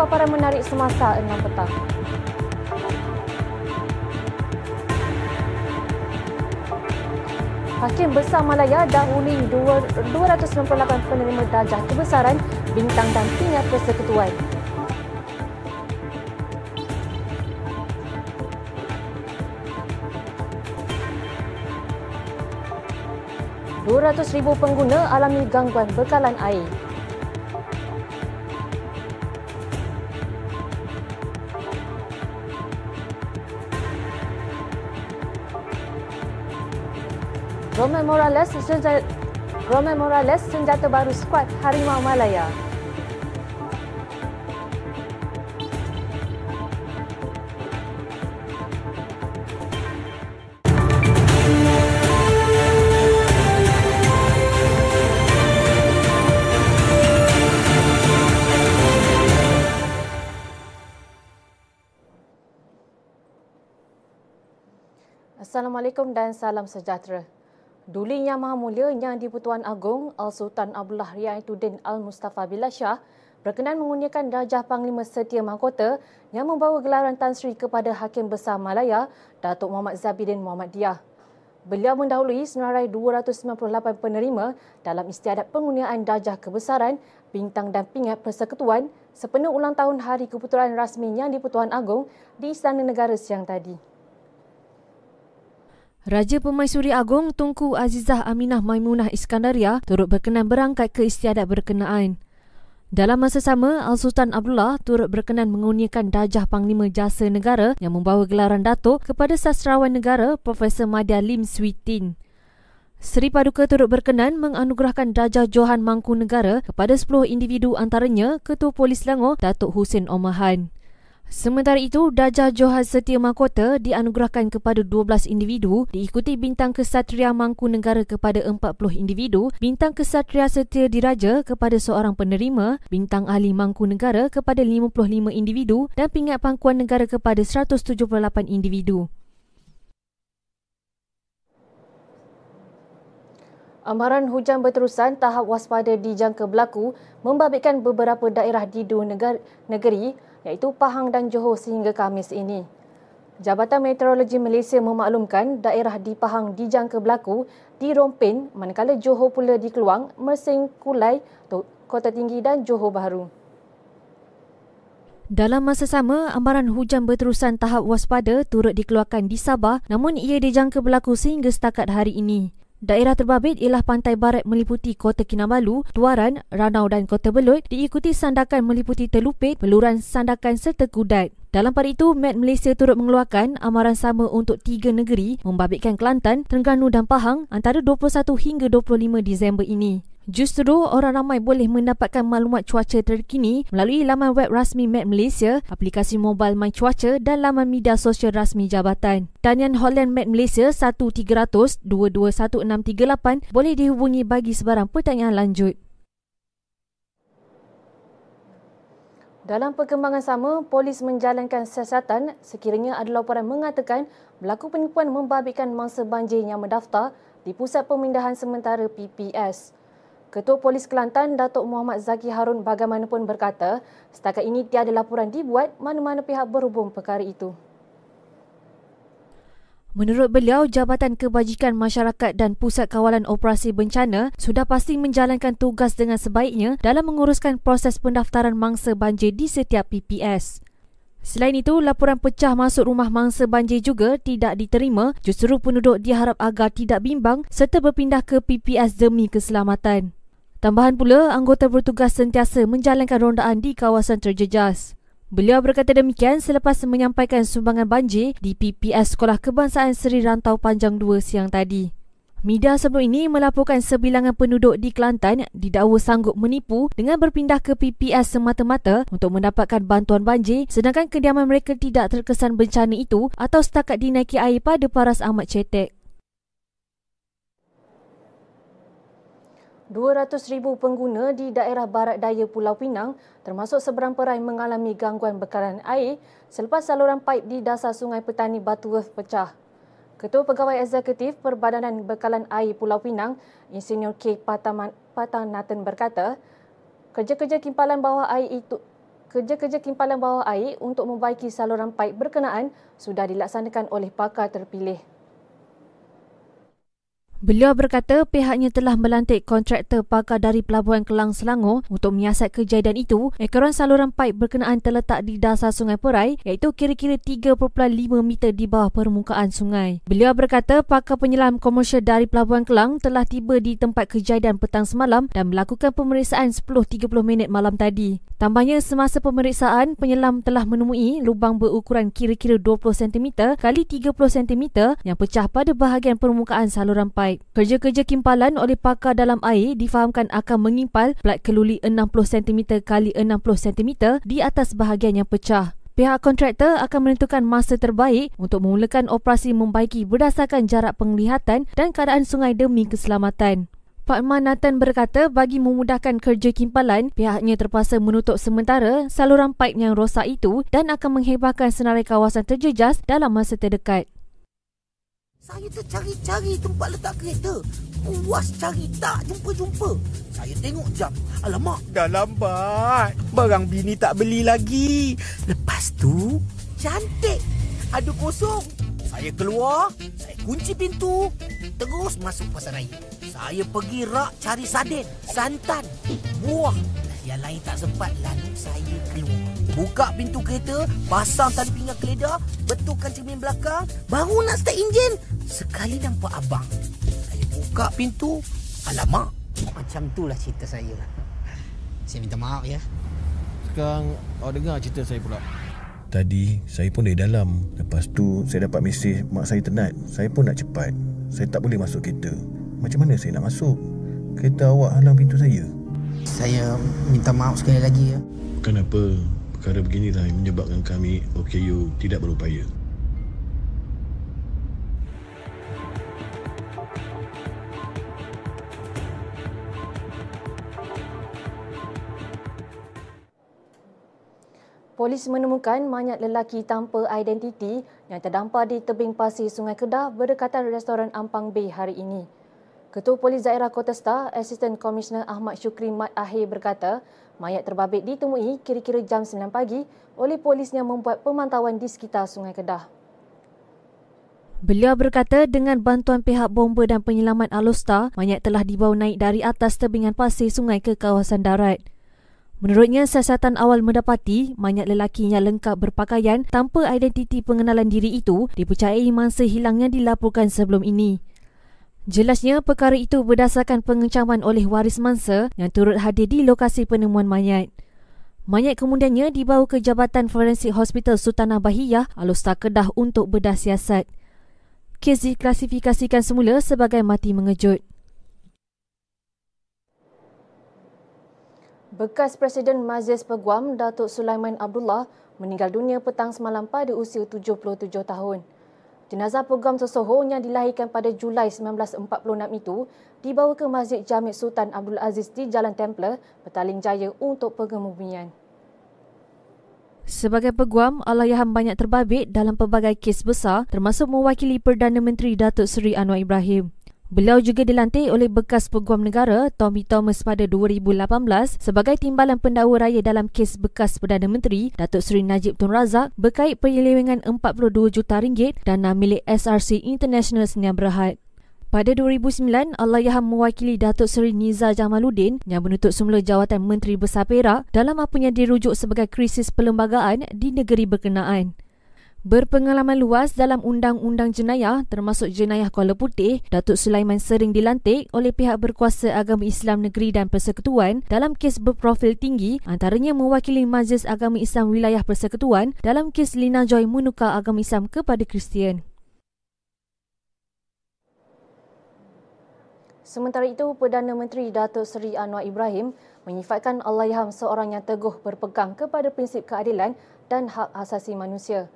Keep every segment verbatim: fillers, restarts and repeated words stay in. paparan menarik Semasa enam petang. Hakim Besar Malaya dahului dua ratus sembilan puluh lapan penerima darjah kebesaran, bintang dan tingkat persekutuan. dua ratus ribu pengguna alami gangguan bekalan air. Romel Morales, senjata, Romel Morales senjata baru skuad Harimau Malaya. Assalamualaikum dan salam sejahtera. Duli Yang Maha Mulia Yang di-Pertuan Agong Al-Sultan Abdullah Riayatuddin Al-Mustafa Billah Shah berkenan mengurniakan darjah Panglima Setia Mahkota yang membawa gelaran Tan Sri kepada Hakim Besar Malaya, Datuk Muhammad Zabidin Mohamad Diah. Beliau mendahului senarai dua ratus sembilan puluh lapan penerima dalam istiadat pengurniaan darjah kebesaran, bintang dan pingat persekutuan sepenuh ulang tahun Hari Keputeraan Rasmi Yang di-Pertuan Agong di Istana Negara siang tadi. Raja Pemaisuri Agong Tunku Azizah Aminah Maimunah Iskandaria turut berkenan berangkat ke istiadat berkenaan. Dalam masa sama, Al-Sultan Abdullah turut berkenan mengurniakan darjah Panglima Jasa Negara yang membawa gelaran Datuk kepada sastrawan negara Profesor Madya Lim Swee Tin. Seri Paduka turut berkenan menganugerahkan darjah Johan Mangku Negara kepada sepuluh individu, antaranya Ketua Polis Selangor Datuk Husin Omar Han. Sementara itu, darjah Johan Setia Mahkota dianugerahkan kepada dua belas individu, diikuti bintang Kesatria Mangku Negara kepada empat puluh individu, bintang Kesatria Setia Diraja kepada seorang penerima, bintang Ahli Mangku Negara kepada lima puluh lima individu dan pingat Pangkuan Negara kepada seratus tujuh puluh lapan individu. Amaran hujan berterusan tahap waspada dijangka berlaku membabitkan beberapa daerah di dua negeri iaitu Pahang dan Johor sehingga Khamis ini. Jabatan Meteorologi Malaysia memaklumkan daerah di Pahang dijangka berlaku di Rompin, manakala Johor pula di Keluang, Mersing, Kulai, Kota Tinggi dan Johor Bahru. Dalam masa sama, amaran hujan berterusan tahap waspada turut dikeluarkan di Sabah, namun ia dijangka berlaku sehingga setakat hari ini. Daerah terbabit ialah pantai barat meliputi Kota Kinabalu, Tuaran, Ranau dan Kota Belud, diikuti Sandakan meliputi Telupit, Peluran, Sandakan serta Kudat. Dalam pada itu, Met Malaysia turut mengeluarkan amaran sama untuk tiga negeri membabitkan Kelantan, Terengganu dan Pahang antara dua puluh satu hingga dua puluh lima Disember ini. Justeru, orang ramai boleh mendapatkan maklumat cuaca terkini melalui laman web rasmi Met Malaysia, aplikasi mobile My Cuaca dan laman media sosial rasmi jabatan. Talian hotline Met Malaysia satu tiga kosong kosong dua dua satu enam tiga lapan boleh dihubungi bagi sebarang pertanyaan lanjut. Dalam perkembangan sama, polis menjalankan siasatan sekiranya ada laporan mengatakan berlaku penipuan membabitkan mangsa banjir yang mendaftar di Pusat Pemindahan Sementara P P S. Ketua Polis Kelantan, Datuk Muhammad Zaki Harun bagaimanapun berkata, setakat ini tiada laporan dibuat mana-mana pihak berhubung perkara itu. Menurut beliau, Jabatan Kebajikan Masyarakat dan Pusat Kawalan Operasi Bencana sudah pasti menjalankan tugas dengan sebaiknya dalam menguruskan proses pendaftaran mangsa banjir di setiap P P S. Selain itu, laporan pecah masuk rumah mangsa banjir juga tidak diterima, justeru penduduk diharap agar tidak bimbang serta berpindah ke P P S demi keselamatan. Tambahan pula, anggota bertugas sentiasa menjalankan rondaan di kawasan terjejas. Beliau berkata demikian selepas menyampaikan sumbangan banjir di P P S Sekolah Kebangsaan Seri Rantau Panjang dua siang tadi. Media sebelum ini melaporkan sebilangan penduduk di Kelantan didakwa sanggup menipu dengan berpindah ke P P S semata-mata untuk mendapatkan bantuan banjir sedangkan kediaman mereka tidak terkesan bencana itu atau setakat dinaiki air pada paras amat cetek. dua ratus ribu pengguna di daerah barat daya Pulau Pinang termasuk seberang perai mengalami gangguan bekalan air selepas saluran paip di dasar Sungai Petani Batu Earth pecah. Ketua Pegawai Eksekutif Perbadanan Bekalan Air Pulau Pinang, Insinyur K Patanatan berkata, kerja-kerja kimpalan bawah air itu kerja-kerja kimpalan bawah air untuk membaiki saluran paip berkenaan sudah dilaksanakan oleh pakar terpilih. Beliau berkata pihaknya telah melantik kontraktor pakar dari Pelabuhan Kelang, Selangor untuk menyiasat kejadian itu. Ekoran saluran paip berkenaan terletak di dasar Sungai Perai, iaitu kira-kira tiga perpuluhan lima meter di bawah permukaan sungai. Beliau berkata pakar penyelam komersial dari Pelabuhan Kelang telah tiba di tempat kejadian petang semalam dan melakukan pemeriksaan sepuluh tiga puluh minit malam tadi. Tambahnya, semasa pemeriksaan, penyelam telah menemui lubang berukuran kira-kira dua puluh sentimeter kali tiga puluh sentimeter yang pecah pada bahagian permukaan saluran paip. Kerja-kerja kimpalan oleh pakar dalam air difahamkan akan mengimpal plat keluli enam puluh sentimeter kali enam puluh sentimeter di atas bahagian yang pecah. Pihak kontraktor akan menentukan masa terbaik untuk memulakan operasi membaiki berdasarkan jarak penglihatan dan keadaan sungai demi keselamatan. Fatma Nathan berkata bagi memudahkan kerja kimpalan, pihaknya terpaksa menutup sementara saluran paip yang rosak itu dan akan menghebahkan senarai kawasan terjejas dalam masa terdekat. Saya tercari-cari tempat letak kereta. Puas cari tak jumpa-jumpa. Saya tengok jam. Alamak, dah lambat. Barang bini tak beli lagi. Lepas tu, cantik. Ada kosong. Saya keluar, saya kunci pintu, terus masuk pasar raya. Saya pergi rak cari sardin, santan, buah. Yang lain tak sempat, lalu saya keluar. Buka pintu kereta, pasang tali pinggang keledar, betulkan cermin belakang, baru nak start enjin. Sekali nampak abang. Saya buka pintu, alamak. Macam itulah cerita saya. Saya minta maaf ya. Sekarang awak dengar cerita saya pula. Tadi, saya pun dari dalam. Lepas tu, saya dapat mesej mak saya tenat. Saya pun nak cepat. Saya tak boleh masuk kereta. Macam mana saya nak masuk? Kereta awak halang pintu saya. Saya minta maaf sekali lagi ya. Kenapa perkara beginilah yang menyebabkan kami O K U tidak berupaya. Polis menemukan mayat lelaki tanpa identiti yang terdampar di tebing pasir Sungai Kedah berdekatan restoran Ampang Bay hari ini. Ketua Polis Daerah Kota Star, Asisten Komisioner Ahmad Shukri Mat Ahir berkata, mayat terbabit ditemui kira-kira jam sembilan pagi oleh polis yang membuat pemantauan di sekitar Sungai Kedah. Beliau berkata dengan bantuan pihak bomba dan penyelamat Alustar, mayat telah dibawa naik dari atas tebingan pasir sungai ke kawasan darat. Menurutnya, siasatan awal mendapati mayat lelaki yang lengkap berpakaian tanpa identiti pengenalan diri itu dipercayai mangsa hilang yang dilaporkan sebelum ini. Jelasnya, perkara itu berdasarkan pengecaman oleh waris mangsa yang turut hadir di lokasi penemuan mayat. Mayat kemudiannya dibawa ke Jabatan Forensik Hospital Sultanah Bahiyah, Alustar Kedah untuk bedah siasat. Kes diklasifikasikan semula sebagai mati mengejut. Bekas Presiden Majlis Peguam, Datuk Sulaiman Abdullah meninggal dunia petang semalam pada usia tujuh puluh tujuh tahun. Jenazah Peguam Tersohor yang dilahirkan pada Julai seribu sembilan ratus empat puluh enam itu dibawa ke Masjid Jamik Sultan Abdul Aziz di Jalan Templer, Petaling Jaya untuk pengebumian. Sebagai peguam, Allahyarham banyak terbabit dalam pelbagai kes besar termasuk mewakili Perdana Menteri Datuk Seri Anwar Ibrahim. Beliau juga dilantik oleh bekas peguam negara Tommy Thomas pada dua ribu lapan belas sebagai timbalan pendakwa raya dalam kes bekas Perdana Menteri Datuk Seri Najib Tun Razak berkait penyelewengan empat puluh dua juta ringgit dana milik S R C International Sdn Bhd. Pada dua ribu sembilan, Allahyarham mewakili Datuk Seri Nizar Jamaluddin yang menuntut semula jawatan Menteri Besar Perak dalam apa yang dirujuk sebagai krisis perlembagaan di negeri berkenaan. Berpengalaman luas dalam undang-undang jenayah termasuk jenayah kolar putih, Datuk Sulaiman sering dilantik oleh pihak berkuasa agama Islam negeri dan persekutuan dalam kes berprofil tinggi, antaranya mewakili Majlis Agama Islam Wilayah Persekutuan dalam kes Lina Joy menukar agama Islam kepada Kristian. Sementara itu, Perdana Menteri Datuk Seri Anwar Ibrahim menyifatkan Allahyarham seorang yang teguh berpegang kepada prinsip keadilan dan hak asasi manusia.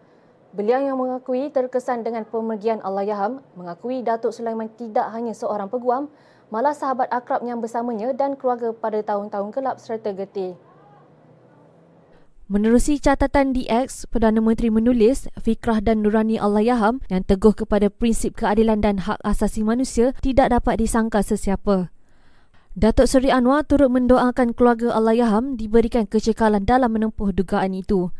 Beliau yang mengakui terkesan dengan pemergian Allahyarham mengakui Datuk Sulaiman tidak hanya seorang peguam, malah sahabat akrab yang bersamanya dan keluarga pada tahun-tahun gelap serta getih. Menerusi catatan D X, Perdana Menteri menulis fikrah dan nurani Allahyarham yang teguh kepada prinsip keadilan dan hak asasi manusia tidak dapat disangka sesiapa. Datuk Seri Anwar turut mendoakan keluarga Allahyarham diberikan kecekalan dalam menempuh dugaan itu.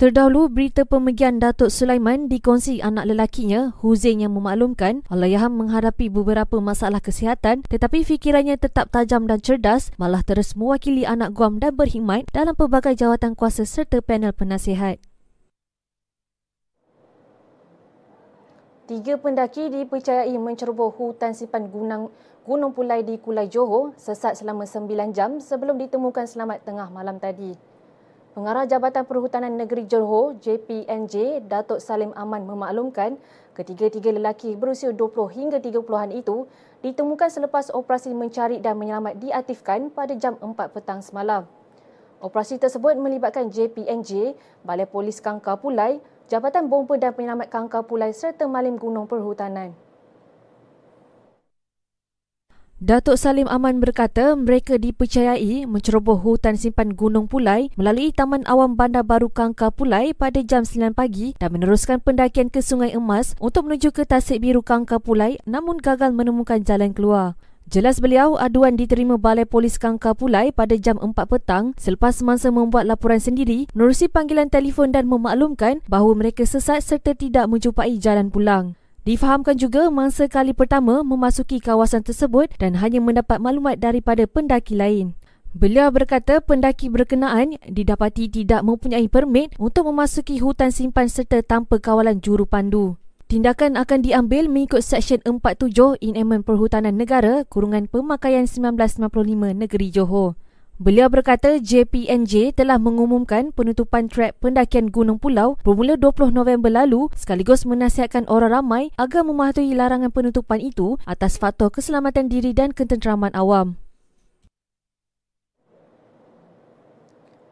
Terdahulu, berita pemergian Datuk Sulaiman dikongsi anak lelakinya, Husin, yang memaklumkan Allahyarham menghadapi beberapa masalah kesihatan tetapi fikirannya tetap tajam dan cerdas, malah terus mewakili anak Guam dan berkhidmat dalam pelbagai jawatan kuasa serta panel penasihat. Tiga pendaki dipercayai menceroboh hutan simpan gunung, gunung Pulai di Kulai, Johor sesat selama sembilan jam sebelum ditemukan selamat tengah malam tadi. Pengarah Jabatan Perhutanan Negeri Johor, J P N J, Datuk Salim Aman memaklumkan ketiga-tiga lelaki berusia dua puluh hingga tiga puluhan itu ditemukan selepas operasi mencari dan menyelamat diaktifkan pada jam empat petang semalam. Operasi tersebut melibatkan J P N J, Balai Polis Kangkar Pulai, Jabatan Bomba dan Penyelamat Kangkar Pulai serta Malim Gunung Perhutanan. Datuk Salim Aman berkata mereka dipercayai menceroboh hutan simpan Gunung Pulai melalui Taman Awam Bandar Baru Kangkar Pulai pada jam sembilan pagi dan meneruskan pendakian ke Sungai Emas untuk menuju ke Tasik Biru Kangkar Pulai namun gagal menemukan jalan keluar. Jelas beliau, aduan diterima Balai Polis Kangkar Pulai pada jam empat petang selepas semasa membuat laporan sendiri, menerusi panggilan telefon dan memaklumkan bahawa mereka sesat serta tidak menjumpai jalan pulang. Difahamkan juga mangsa kali pertama memasuki kawasan tersebut dan hanya mendapat maklumat daripada pendaki lain. Beliau berkata pendaki berkenaan didapati tidak mempunyai permit untuk memasuki hutan simpan serta tanpa kawalan juru pandu. Tindakan akan diambil mengikut Seksyen empat puluh tujuh Inmen Perhutanan Negara kurungan Pemakaian seribu sembilan ratus sembilan puluh lima Negeri Johor. Beliau berkata J P N J telah mengumumkan penutupan trek pendakian Gunung Pulau bermula dua puluh November lalu sekaligus menasihatkan orang ramai agar mematuhi larangan penutupan itu atas faktor keselamatan diri dan ketenteraman awam.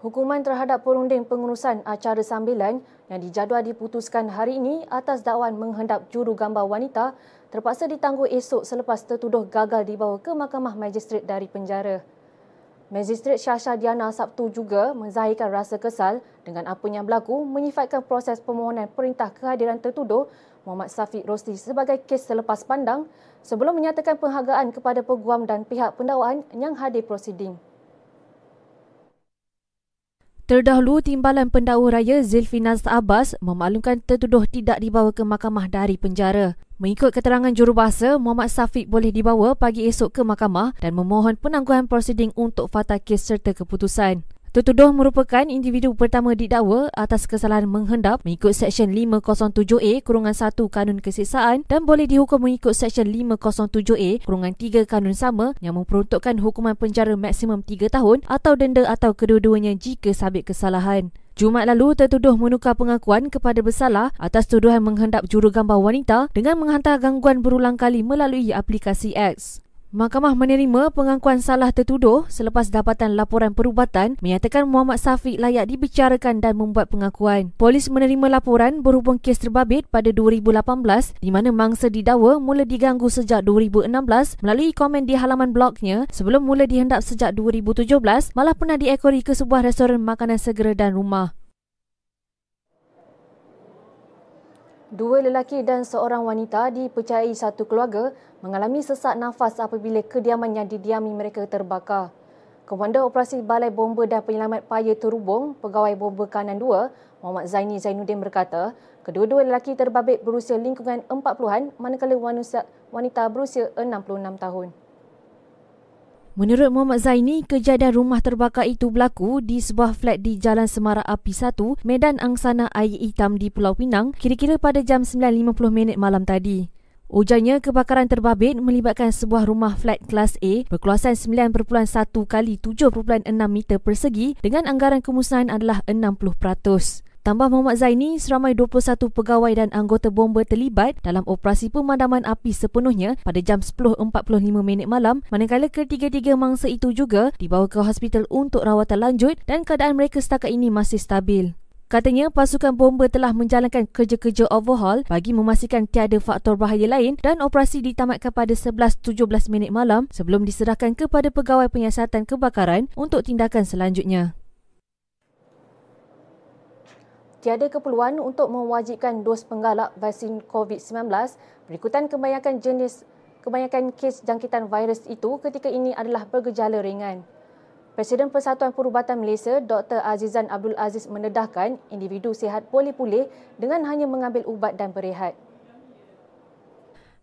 Hukuman terhadap perunding pengurusan acara sambilan yang dijadual diputuskan hari ini atas dakwaan menghendap juru gambar wanita terpaksa ditangguh esok selepas tertuduh gagal dibawa ke mahkamah majistret dari penjara. Majistret Syahsyah Diana Sabtu juga menzahirkan rasa kesal dengan apa yang berlaku, menyifatkan proses permohonan perintah kehadiran tertuduh Muhammad Safiq Rosli sebagai kes selepas pandang sebelum menyatakan penghargaan kepada peguam dan pihak pendakwaan yang hadir prosiding. Terdahulu, Timbalan Pendakwa Raya Zilfinaz Abbas memaklumkan tertuduh tidak dibawa ke mahkamah dari penjara. Mengikut keterangan jurubahasa, Muhammad Safiq boleh dibawa pagi esok ke mahkamah dan memohon penangguhan prosiding untuk fakta kes serta keputusan. Tertuduh merupakan individu pertama didakwa atas kesalahan menghendap mengikut Seksyen lima kosong tujuh A kurungan satu Kanun Kesiksaan dan boleh dihukum mengikut Seksyen lima kosong tujuh A kurungan tiga Kanun sama yang memperuntukkan hukuman penjara maksimum tiga tahun atau denda atau kedua-duanya jika sabit kesalahan. Jumaat lalu, tertuduh menukar pengakuan kepada bersalah atas tuduhan menghendap jurugambar wanita dengan menghantar gangguan berulang kali melalui aplikasi X. Mahkamah menerima pengakuan salah tertuduh selepas dapatan laporan perubatan menyatakan Muhammad Safiq layak dibicarakan dan membuat pengakuan. Polis menerima laporan berhubung kes terbabit pada dua ribu lapan belas di mana mangsa didakwa mula diganggu sejak dua ribu enam belas melalui komen di halaman blognya sebelum mula dihendap sejak dua ribu tujuh belas, malah pernah diekori ke sebuah restoran makanan segera dan rumah. Dua lelaki dan seorang wanita dipercayai satu keluarga mengalami sesak nafas apabila kediaman yang didiami mereka terbakar. Komander Operasi Balai Bomba dan Penyelamat Paya Terhubung, Pegawai Bomba Kanan dua, Muhammad Zaini Zainuddin berkata, kedua-dua lelaki terbabit berusia lingkungan empat puluhan manakala wanita berusia enam puluh enam tahun. Menurut Muhammad Zaini, kejadian rumah terbakar itu berlaku di sebuah flat di Jalan Semarak Api satu, Medan Angsana Air Hitam di Pulau Pinang kira-kira pada jam sembilan lima puluh malam tadi. Ujarnya, kebakaran terbabit melibatkan sebuah rumah flat kelas A berkeluasan sembilan perpuluhan satu kali tujuh perpuluhan enam meter persegi dengan anggaran kemusnahan adalah enam puluh peratus. Tambah Muhammad Zaini, seramai dua puluh satu pegawai dan anggota bomba terlibat dalam operasi pemadaman api sepenuhnya pada jam sepuluh empat puluh lima malam, manakala ketiga-tiga mangsa itu juga dibawa ke hospital untuk rawatan lanjut dan keadaan mereka setakat ini masih stabil. Katanya, pasukan bomba telah menjalankan kerja-kerja overhaul bagi memastikan tiada faktor bahaya lain dan operasi ditamatkan pada sebelas tujuh belas malam sebelum diserahkan kepada pegawai penyiasatan kebakaran untuk tindakan selanjutnya. Tiada keperluan untuk mewajibkan dos penggalak vaksin COVID sembilan belas berikutan kebanyakan jenis kebanyakan kes jangkitan virus itu ketika ini adalah bergejala ringan. Presiden Persatuan Perubatan Malaysia, Doktor Azizan Abdul Aziz mendedahkan individu sihat boleh pulih dengan hanya mengambil ubat dan berehat.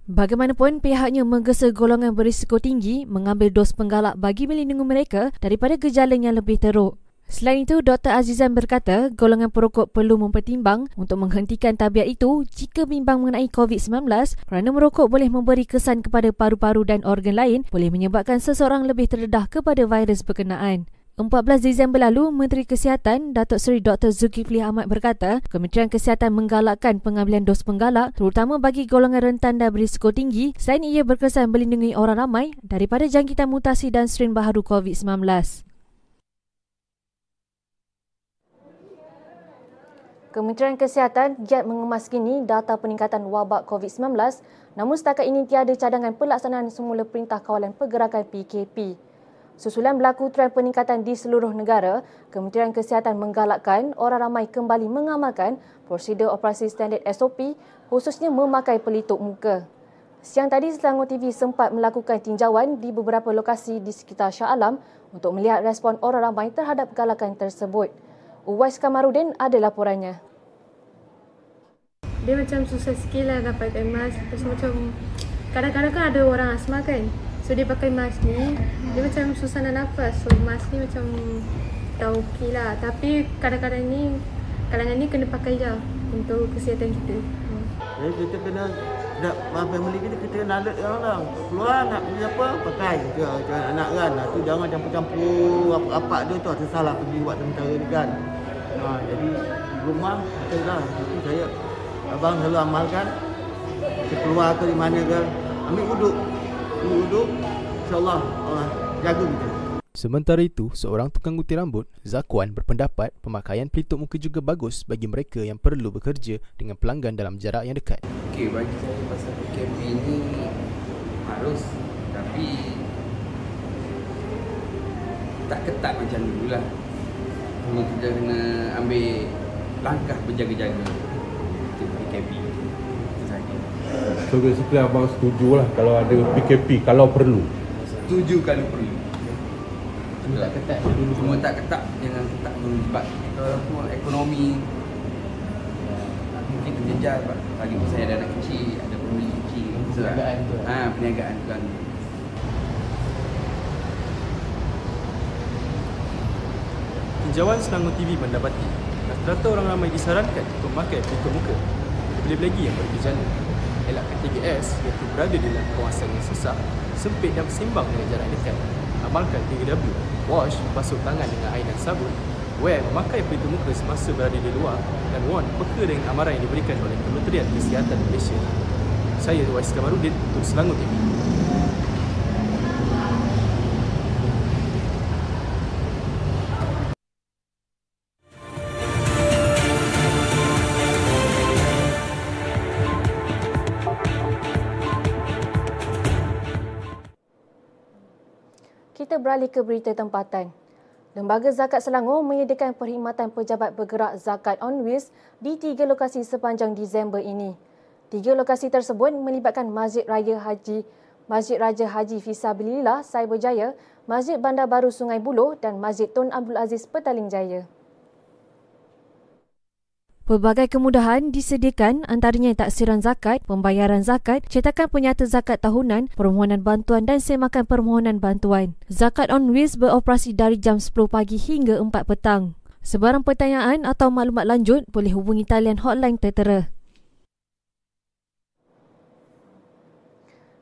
Bagaimanapun, pihaknya menggesa golongan berisiko tinggi mengambil dos penggalak bagi melindungi mereka daripada gejala yang lebih teruk. Selain itu, Doktor Azizan berkata golongan perokok perlu mempertimbang untuk menghentikan tabiat itu jika bimbang mengenai COVID sembilan belas kerana merokok boleh memberi kesan kepada paru-paru dan organ lain boleh menyebabkan seseorang lebih terdedah kepada virus berkenaan. empat belas Disember lalu, Menteri Kesihatan Datuk Seri Doktor Zulkifli Ahmad berkata Kementerian Kesihatan menggalakkan pengambilan dos penggalak terutama bagi golongan rentan dan berisiko tinggi selain ia berkesan melindungi orang ramai daripada jangkitan mutasi dan strain baharu COVID sembilan belas. Kementerian Kesihatan giat mengemaskini data peningkatan wabak COVID sembilan belas namun setakat ini tiada cadangan pelaksanaan semula Perintah Kawalan Pergerakan P K P. Susulan berlaku trend peningkatan di seluruh negara, Kementerian Kesihatan menggalakkan orang ramai kembali mengamalkan prosedur operasi standard S O P khususnya memakai pelitup muka. Siang tadi, Selangor T V sempat melakukan tinjauan di beberapa lokasi di sekitar Shah Alam untuk melihat respon orang ramai terhadap galakan tersebut. Uwais Kamarudin ada laporannya. Dia macam susah sikit lah nak pakai mask. Terus macam kadang-kadang kan ada orang asma kan. So dia pakai mask ni, dia macam susah nak nafas. So mask ni macam dah okey lah. Tapi kadang-kadang ni, kalangan ni kena pakai je untuk kesihatan kita. Jadi kita kena, nak family kita, kita kena alert orang. Keluar nak pergi apa, pakai je. Jangan anak kan. Itu jangan campur-campur rapat-rapat dia tu. Ada salah pergi buat tentera ni kan. Ha, jadi rumah, kita lah. Jadi saya, abang selalu amalkan. Kita keluar ke di mana ke. Ambil wuduk. Ambil wuduk. InsyaAllah Allah jaga kita. Sementara itu, seorang tukang gunting rambut, Zakwan, berpendapat pemakaian pelitup muka juga bagus bagi mereka yang perlu bekerja dengan pelanggan dalam jarak yang dekat. Okey, bagi saya pasal P K P ini harus, tapi tak ketat macam dululah. Cuma kita kena ambil langkah berjaga-jaga untuk P K P. Itu sahaja. So, basically abang setuju lah kalau ada P K P, kalau perlu. Setuju kalau perlu. Cuma tak ketat dulu. Cuma tak ketat, jangan ketat dulu sebab kalau ekonomi mungkin terjejas sebab lagi pun saya ada anak kecil, ada pembeli kecil. Perniagaan tu. Ha, perniagaan tu kan. Tinjauan Selangor T V mendapati rata-rata orang ramai disarankan untuk memakai pelitup muka. Lebih-lebih lagi yang bergejala. Elakkan T G S iaitu berada dalam kawasan yang sesak, sempit dan seimbang dengan jarak dekat. Amalkan tiga W, wash, basuh tangan dengan air dan sabun, wear, memakai pelitup muka semasa berada di luar dan warn, peka dengan amaran yang diberikan oleh Kementerian Kesihatan Malaysia. Saya Uwais Kamarudin untuk Selangor T V. Beralih ke berita tempatan. Lembaga Zakat Selangor menyediakan perkhidmatan pejabat bergerak zakat on wheels di tiga lokasi sepanjang Disember ini. Tiga lokasi tersebut melibatkan Masjid Raya Haji, Masjid Raja Haji Fisabilillah Cyberjaya, Masjid Bandar Baru Sungai Buloh dan Masjid Tun Abdul Aziz Petaling Jaya. Pelbagai kemudahan disediakan antaranya taksiran zakat, pembayaran zakat, cetakan penyata zakat tahunan, permohonan bantuan dan semakan permohonan bantuan. Zakat on Wheels beroperasi dari jam sepuluh pagi hingga empat petang. Sebarang pertanyaan atau maklumat lanjut boleh hubungi talian hotline tertera.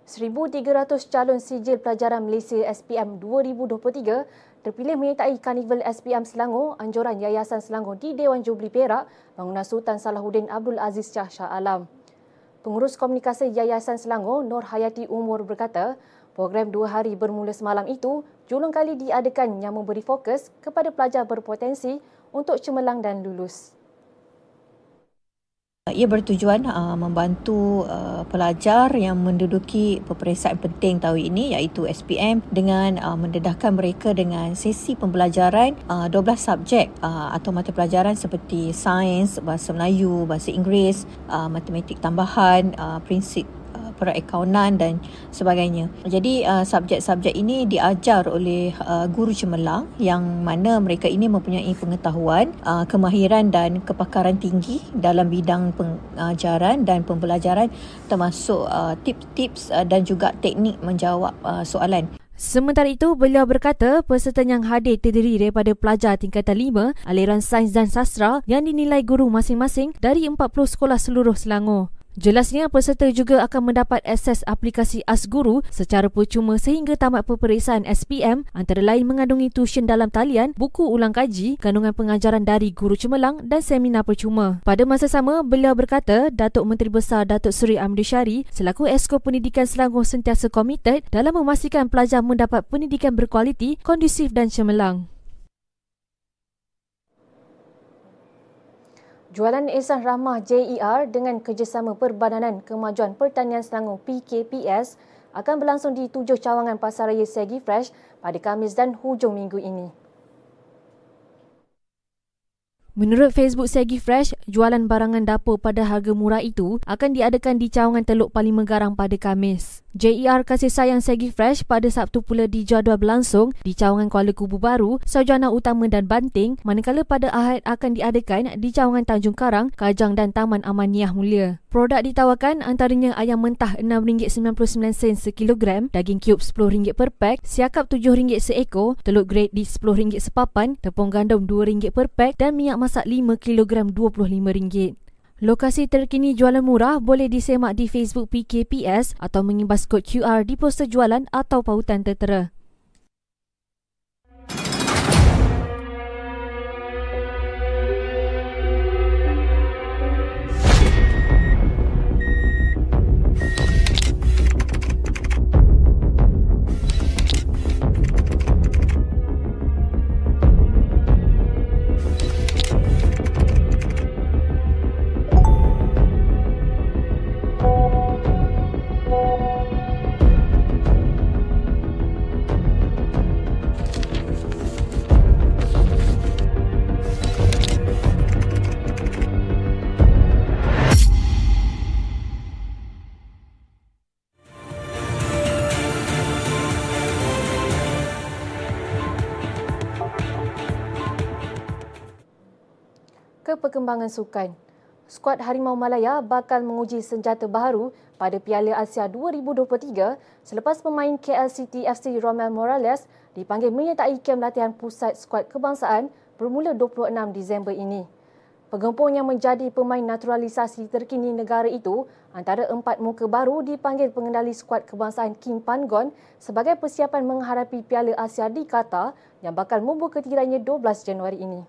seribu tiga ratus calon sijil pelajaran Malaysia S P M dua ribu dua puluh tiga terpilih menyertai Karnival S P M Selangor, anjuran Yayasan Selangor di Dewan Jubli Perak, bangunan Sultan Salahuddin Abdul Aziz Shah Shah Alam. Pengurus Komunikasi Yayasan Selangor, Nur Hayati Umur berkata, program dua hari bermula semalam itu julung kali diadakan yang memberi fokus kepada pelajar berpotensi untuk cemerlang dan lulus. Ia bertujuan uh, membantu uh, pelajar yang menduduki peperiksaan penting tahun ini iaitu S P M dengan uh, mendedahkan mereka dengan sesi pembelajaran uh, dua belas subjek uh, atau mata pelajaran seperti sains, bahasa Melayu, bahasa Inggeris, uh, matematik tambahan, uh, prinsip perakaunan dan sebagainya. Jadi uh, subjek-subjek ini diajar oleh uh, guru cemerlang yang mana mereka ini mempunyai pengetahuan, uh, kemahiran dan kepakaran tinggi dalam bidang pengajaran dan pembelajaran, termasuk uh, tips-tips uh, dan juga teknik menjawab uh, soalan. Sementara itu, beliau berkata peserta yang hadir terdiri daripada pelajar tingkatan lima, aliran sains dan sastra yang dinilai guru masing-masing dari empat puluh sekolah seluruh Selangor. Jelasnya, peserta juga akan mendapat akses aplikasi AsGuru secara percuma sehingga tamat peperiksaan S P M, antara lain mengandungi tuisyen dalam talian, buku ulang kaji, kandungan pengajaran dari guru cemerlang dan seminar percuma. Pada masa sama, beliau berkata Datuk Menteri Besar Datuk Seri Amirudin Shari selaku Esko Pendidikan Selangor sentiasa komited dalam memastikan pelajar mendapat pendidikan berkualiti, kondusif dan cemerlang. Jualan Ehsan Rahmah J E R dengan kerjasama Perbadanan Kemajuan Pertanian Selangor P K P S akan berlangsung di tujuh cawangan Pasaraya Segi Fresh pada Khamis dan hujung minggu ini. Menurut Facebook Segi Fresh, jualan barangan dapur pada harga murah itu akan diadakan di cawangan Teluk Paling Megarang pada Khamis. J E R Kasih Sayang Segi Fresh pada Sabtu pula dijadual berlangsung di cawangan Kuala Kubu Baru, Saujana Utama dan Banting, manakala pada Ahad akan diadakan di cawangan Tanjung Karang, Kajang dan Taman Amaniah Mulia. Produk ditawarkan antaranya ayam mentah enam ringgit sembilan puluh sembilan sen sekilogram, daging cube sepuluh ringgit per pack, siakap tujuh ringgit seekor, telur grade D sepuluh ringgit sepapan, tepung gandum dua ringgit per pack dan minyak masak lima kilogram dua puluh lima ringgit. Lokasi terkini jualan murah boleh disemak di Facebook P K P S atau mengimbas kod Q R di poster jualan atau pautan tertera. Perkembangan sukan. Skuad Harimau Malaya bakal menguji senjata baharu pada Piala Asia dua ribu dua puluh tiga selepas pemain K L City F C Romel Morales dipanggil menyertai kem latihan pusat skuad kebangsaan bermula dua puluh enam Disember ini. Penggempur yang menjadi pemain naturalisasi terkini negara itu antara empat muka baru dipanggil pengendali skuad kebangsaan Kim Panggon sebagai persiapan menghadapi Piala Asia di Qatar yang bakal membuka tirainya dua belas Januari ini.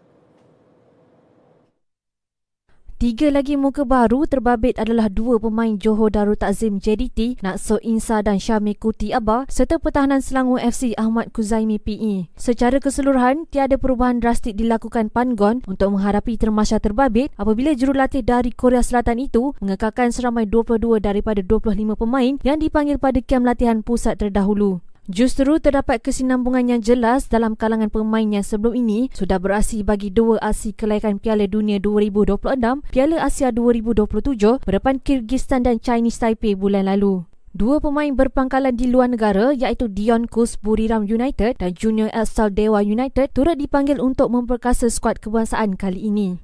Tiga lagi muka baru terbabit adalah dua pemain Johor Darul Takzim J D T, Naksor Insa dan Syamir Kuti Abah serta pertahanan Selangor F C Ahmad Kuzaimi P E. Secara keseluruhan, tiada perubahan drastik dilakukan Panggon untuk menghadapi termasya terbabit apabila jurulatih dari Korea Selatan itu mengekalkan seramai dua puluh dua daripada dua puluh lima pemain yang dipanggil pada kem latihan pusat terdahulu. Justeru terdapat kesinambungan yang jelas dalam kalangan pemain yang sebelum ini sudah beraksi bagi dua aksi kelayakan Piala Dunia dua ribu dua puluh enam, Piala Asia dua ribu dua puluh tujuh berdepan Kyrgyzstan dan Chinese Taipei bulan lalu. Dua pemain berpangkalan di luar negara iaitu Dion Kus Buriram United dan Junior Elsal Dewa United turut dipanggil untuk memperkasa skuad kebangsaan kali ini.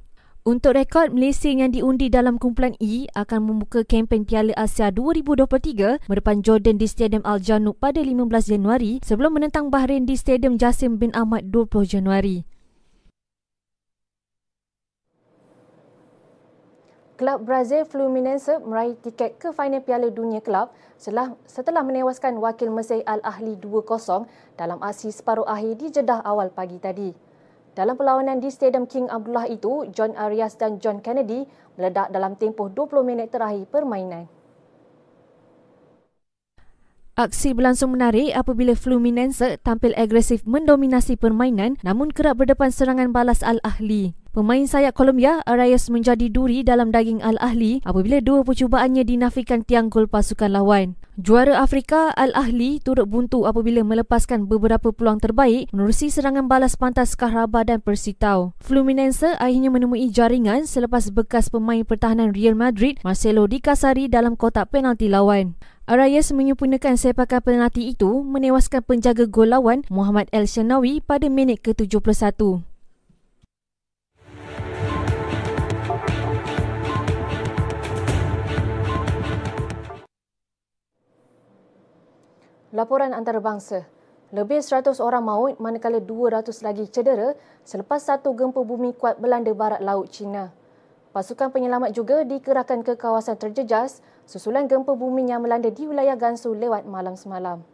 Untuk rekod, Malaysia yang diundi dalam kumpulan E akan membuka kempen Piala Asia dua ribu dua puluh tiga berdepan Jordan di Stadium Al Janub pada lima belas Januari sebelum menentang Bahrain di Stadium Jasim bin Ahmad dua puluh Januari. Klub Brazil Fluminense meraih tiket ke final Piala Dunia Klub setelah, setelah menewaskan wakil Mesir Al Ahli dua kosong dalam aksi separuh akhir di Jeddah awal pagi tadi. Dalam perlawanan di Stadium King Abdullah itu, John Arias dan John Kennedy meledak dalam tempoh dua puluh minit terakhir permainan. Aksi berlangsung menarik apabila Fluminense tampil agresif mendominasi permainan namun kerap berdepan serangan balas Al Ahli. Pemain sayap Colombia, Arias menjadi duri dalam daging Al Ahli apabila dua percubaannya dinafikan tiang gol pasukan lawan. Juara Afrika, Al Ahli turut buntu apabila melepaskan beberapa peluang terbaik menerusi serangan balas pantas Kahraba dan Persitao. Fluminense akhirnya menemui jaringan selepas bekas pemain pertahanan Real Madrid, Marcelo dikasari dalam kotak penalti lawan. Araya menyempurnakan sepakan penalti itu menewaskan penjaga gol lawan Muhammad El Shanawi pada minit ke tujuh puluh satu. Laporan antarabangsa. Lebih seratus orang maut manakala dua ratus lagi cedera selepas satu gempa bumi kuat belanda barat laut China. Pasukan penyelamat juga dikerahkan ke kawasan terjejas susulan gempa bumi yang melanda di wilayah Gansu lewat malam semalam.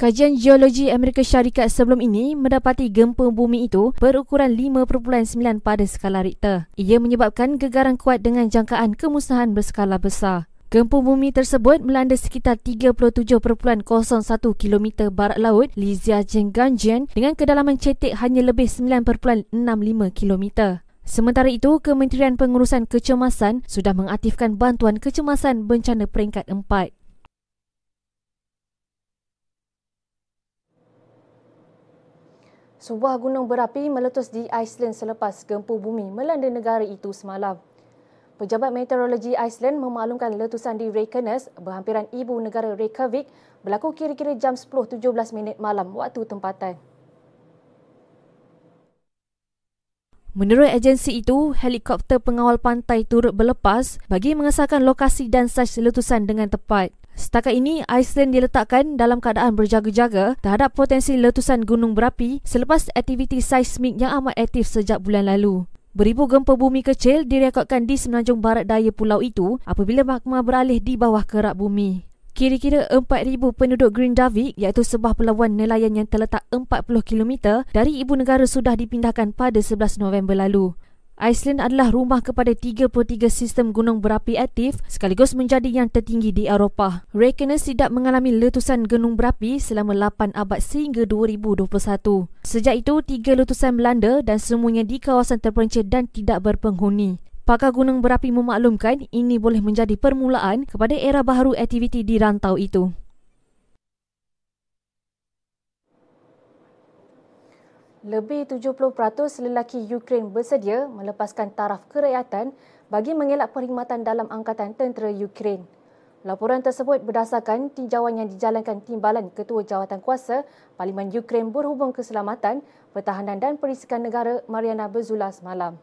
Kajian geologi Amerika Syarikat sebelum ini mendapati gempa bumi itu berukuran lima perpuluhan sembilan pada skala Richter. Ia menyebabkan gegaran kuat dengan jangkaan kemusnahan berskala besar. Gempa bumi tersebut melanda sekitar tiga puluh tujuh perpuluhan kosong satu kilometer barat laut Lijiazhenganjian dengan kedalaman cetek hanya lebih sembilan perpuluhan enam lima kilometer. Sementara itu, Kementerian Pengurusan Kecemasan sudah mengaktifkan bantuan kecemasan bencana peringkat empat. Sebuah gunung berapi meletus di Iceland selepas gempa bumi melanda negara itu semalam. Pejabat Meteorologi Iceland memaklumkan letusan di Reykjanes, berhampiran ibu negara Reykjavik, berlaku kira-kira jam sepuluh lewat tujuh belas minit malam waktu tempatan. Menurut agensi itu, helikopter pengawal pantai turut berlepas bagi mengesahkan lokasi dan saiz letusan dengan tepat. Setakat ini, Iceland diletakkan dalam keadaan berjaga-jaga terhadap potensi letusan gunung berapi selepas aktiviti seismik yang amat aktif sejak bulan lalu. Beribu gempa bumi kecil direkodkan di semenanjung barat daya pulau itu apabila magma beralih di bawah kerak bumi. Kira-kira empat ribu penduduk Grindavik, iaitu sebuah pelabuhan nelayan yang terletak empat puluh kilometer dari ibu negara, sudah dipindahkan pada sebelas November lalu. Iceland adalah rumah kepada tiga puluh tiga sistem gunung berapi aktif sekaligus menjadi yang tertinggi di Eropah. Reykjanes tidak mengalami letusan gunung berapi selama lapan abad sehingga dua ribu dua puluh satu. Sejak itu, tiga letusan melanda dan semuanya di kawasan terpencil dan tidak berpenghuni. Pakar gunung berapi memaklumkan ini boleh menjadi permulaan kepada era baharu aktiviti di rantau itu. Lebih tujuh puluh peratus lelaki Ukraine bersedia melepaskan taraf kerakyatan bagi mengelak perkhidmatan dalam Angkatan Tentera Ukraine. Laporan tersebut berdasarkan tinjauan yang dijalankan Timbalan Ketua Jawatankuasa Parlimen Ukraine berhubung keselamatan, pertahanan dan perisikan negara Mariana Bezula semalam.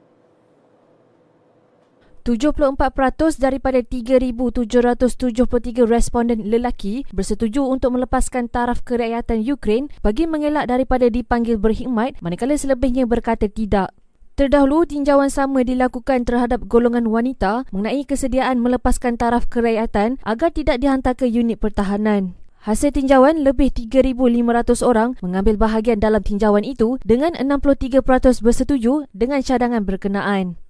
tujuh puluh empat peratus daripada tiga ribu tujuh ratus tujuh puluh tiga responden lelaki bersetuju untuk melepaskan taraf kerakyatan Ukraine bagi mengelak daripada dipanggil berkhidmat, manakala selebihnya berkata tidak. Terdahulu, tinjauan sama dilakukan terhadap golongan wanita mengenai kesediaan melepaskan taraf kerakyatan agar tidak dihantar ke unit pertahanan. Hasil tinjauan, lebih tiga ribu lima ratus orang mengambil bahagian dalam tinjauan itu dengan enam puluh tiga peratus bersetuju dengan cadangan berkenaan.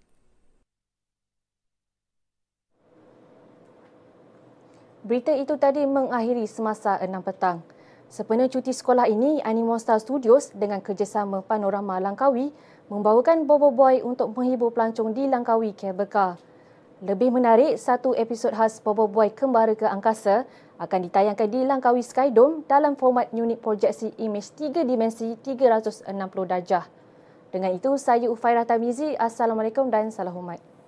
Berita itu tadi mengakhiri Semasa enam petang. Sepenuh cuti sekolah ini, Animostar Studios dengan kerjasama Panorama Langkawi membawakan Boboiboy untuk menghibur pelancong di Langkawi Cable Car. Lebih menarik, satu episod khas Boboiboy Kembara ke Angkasa akan ditayangkan di Langkawi Skydome dalam format unit proyeksi imej tiga dimensi tiga ratus enam puluh darjah. Dengan itu, saya Ufairah Tamizi. Assalamualaikum dan salam hormat.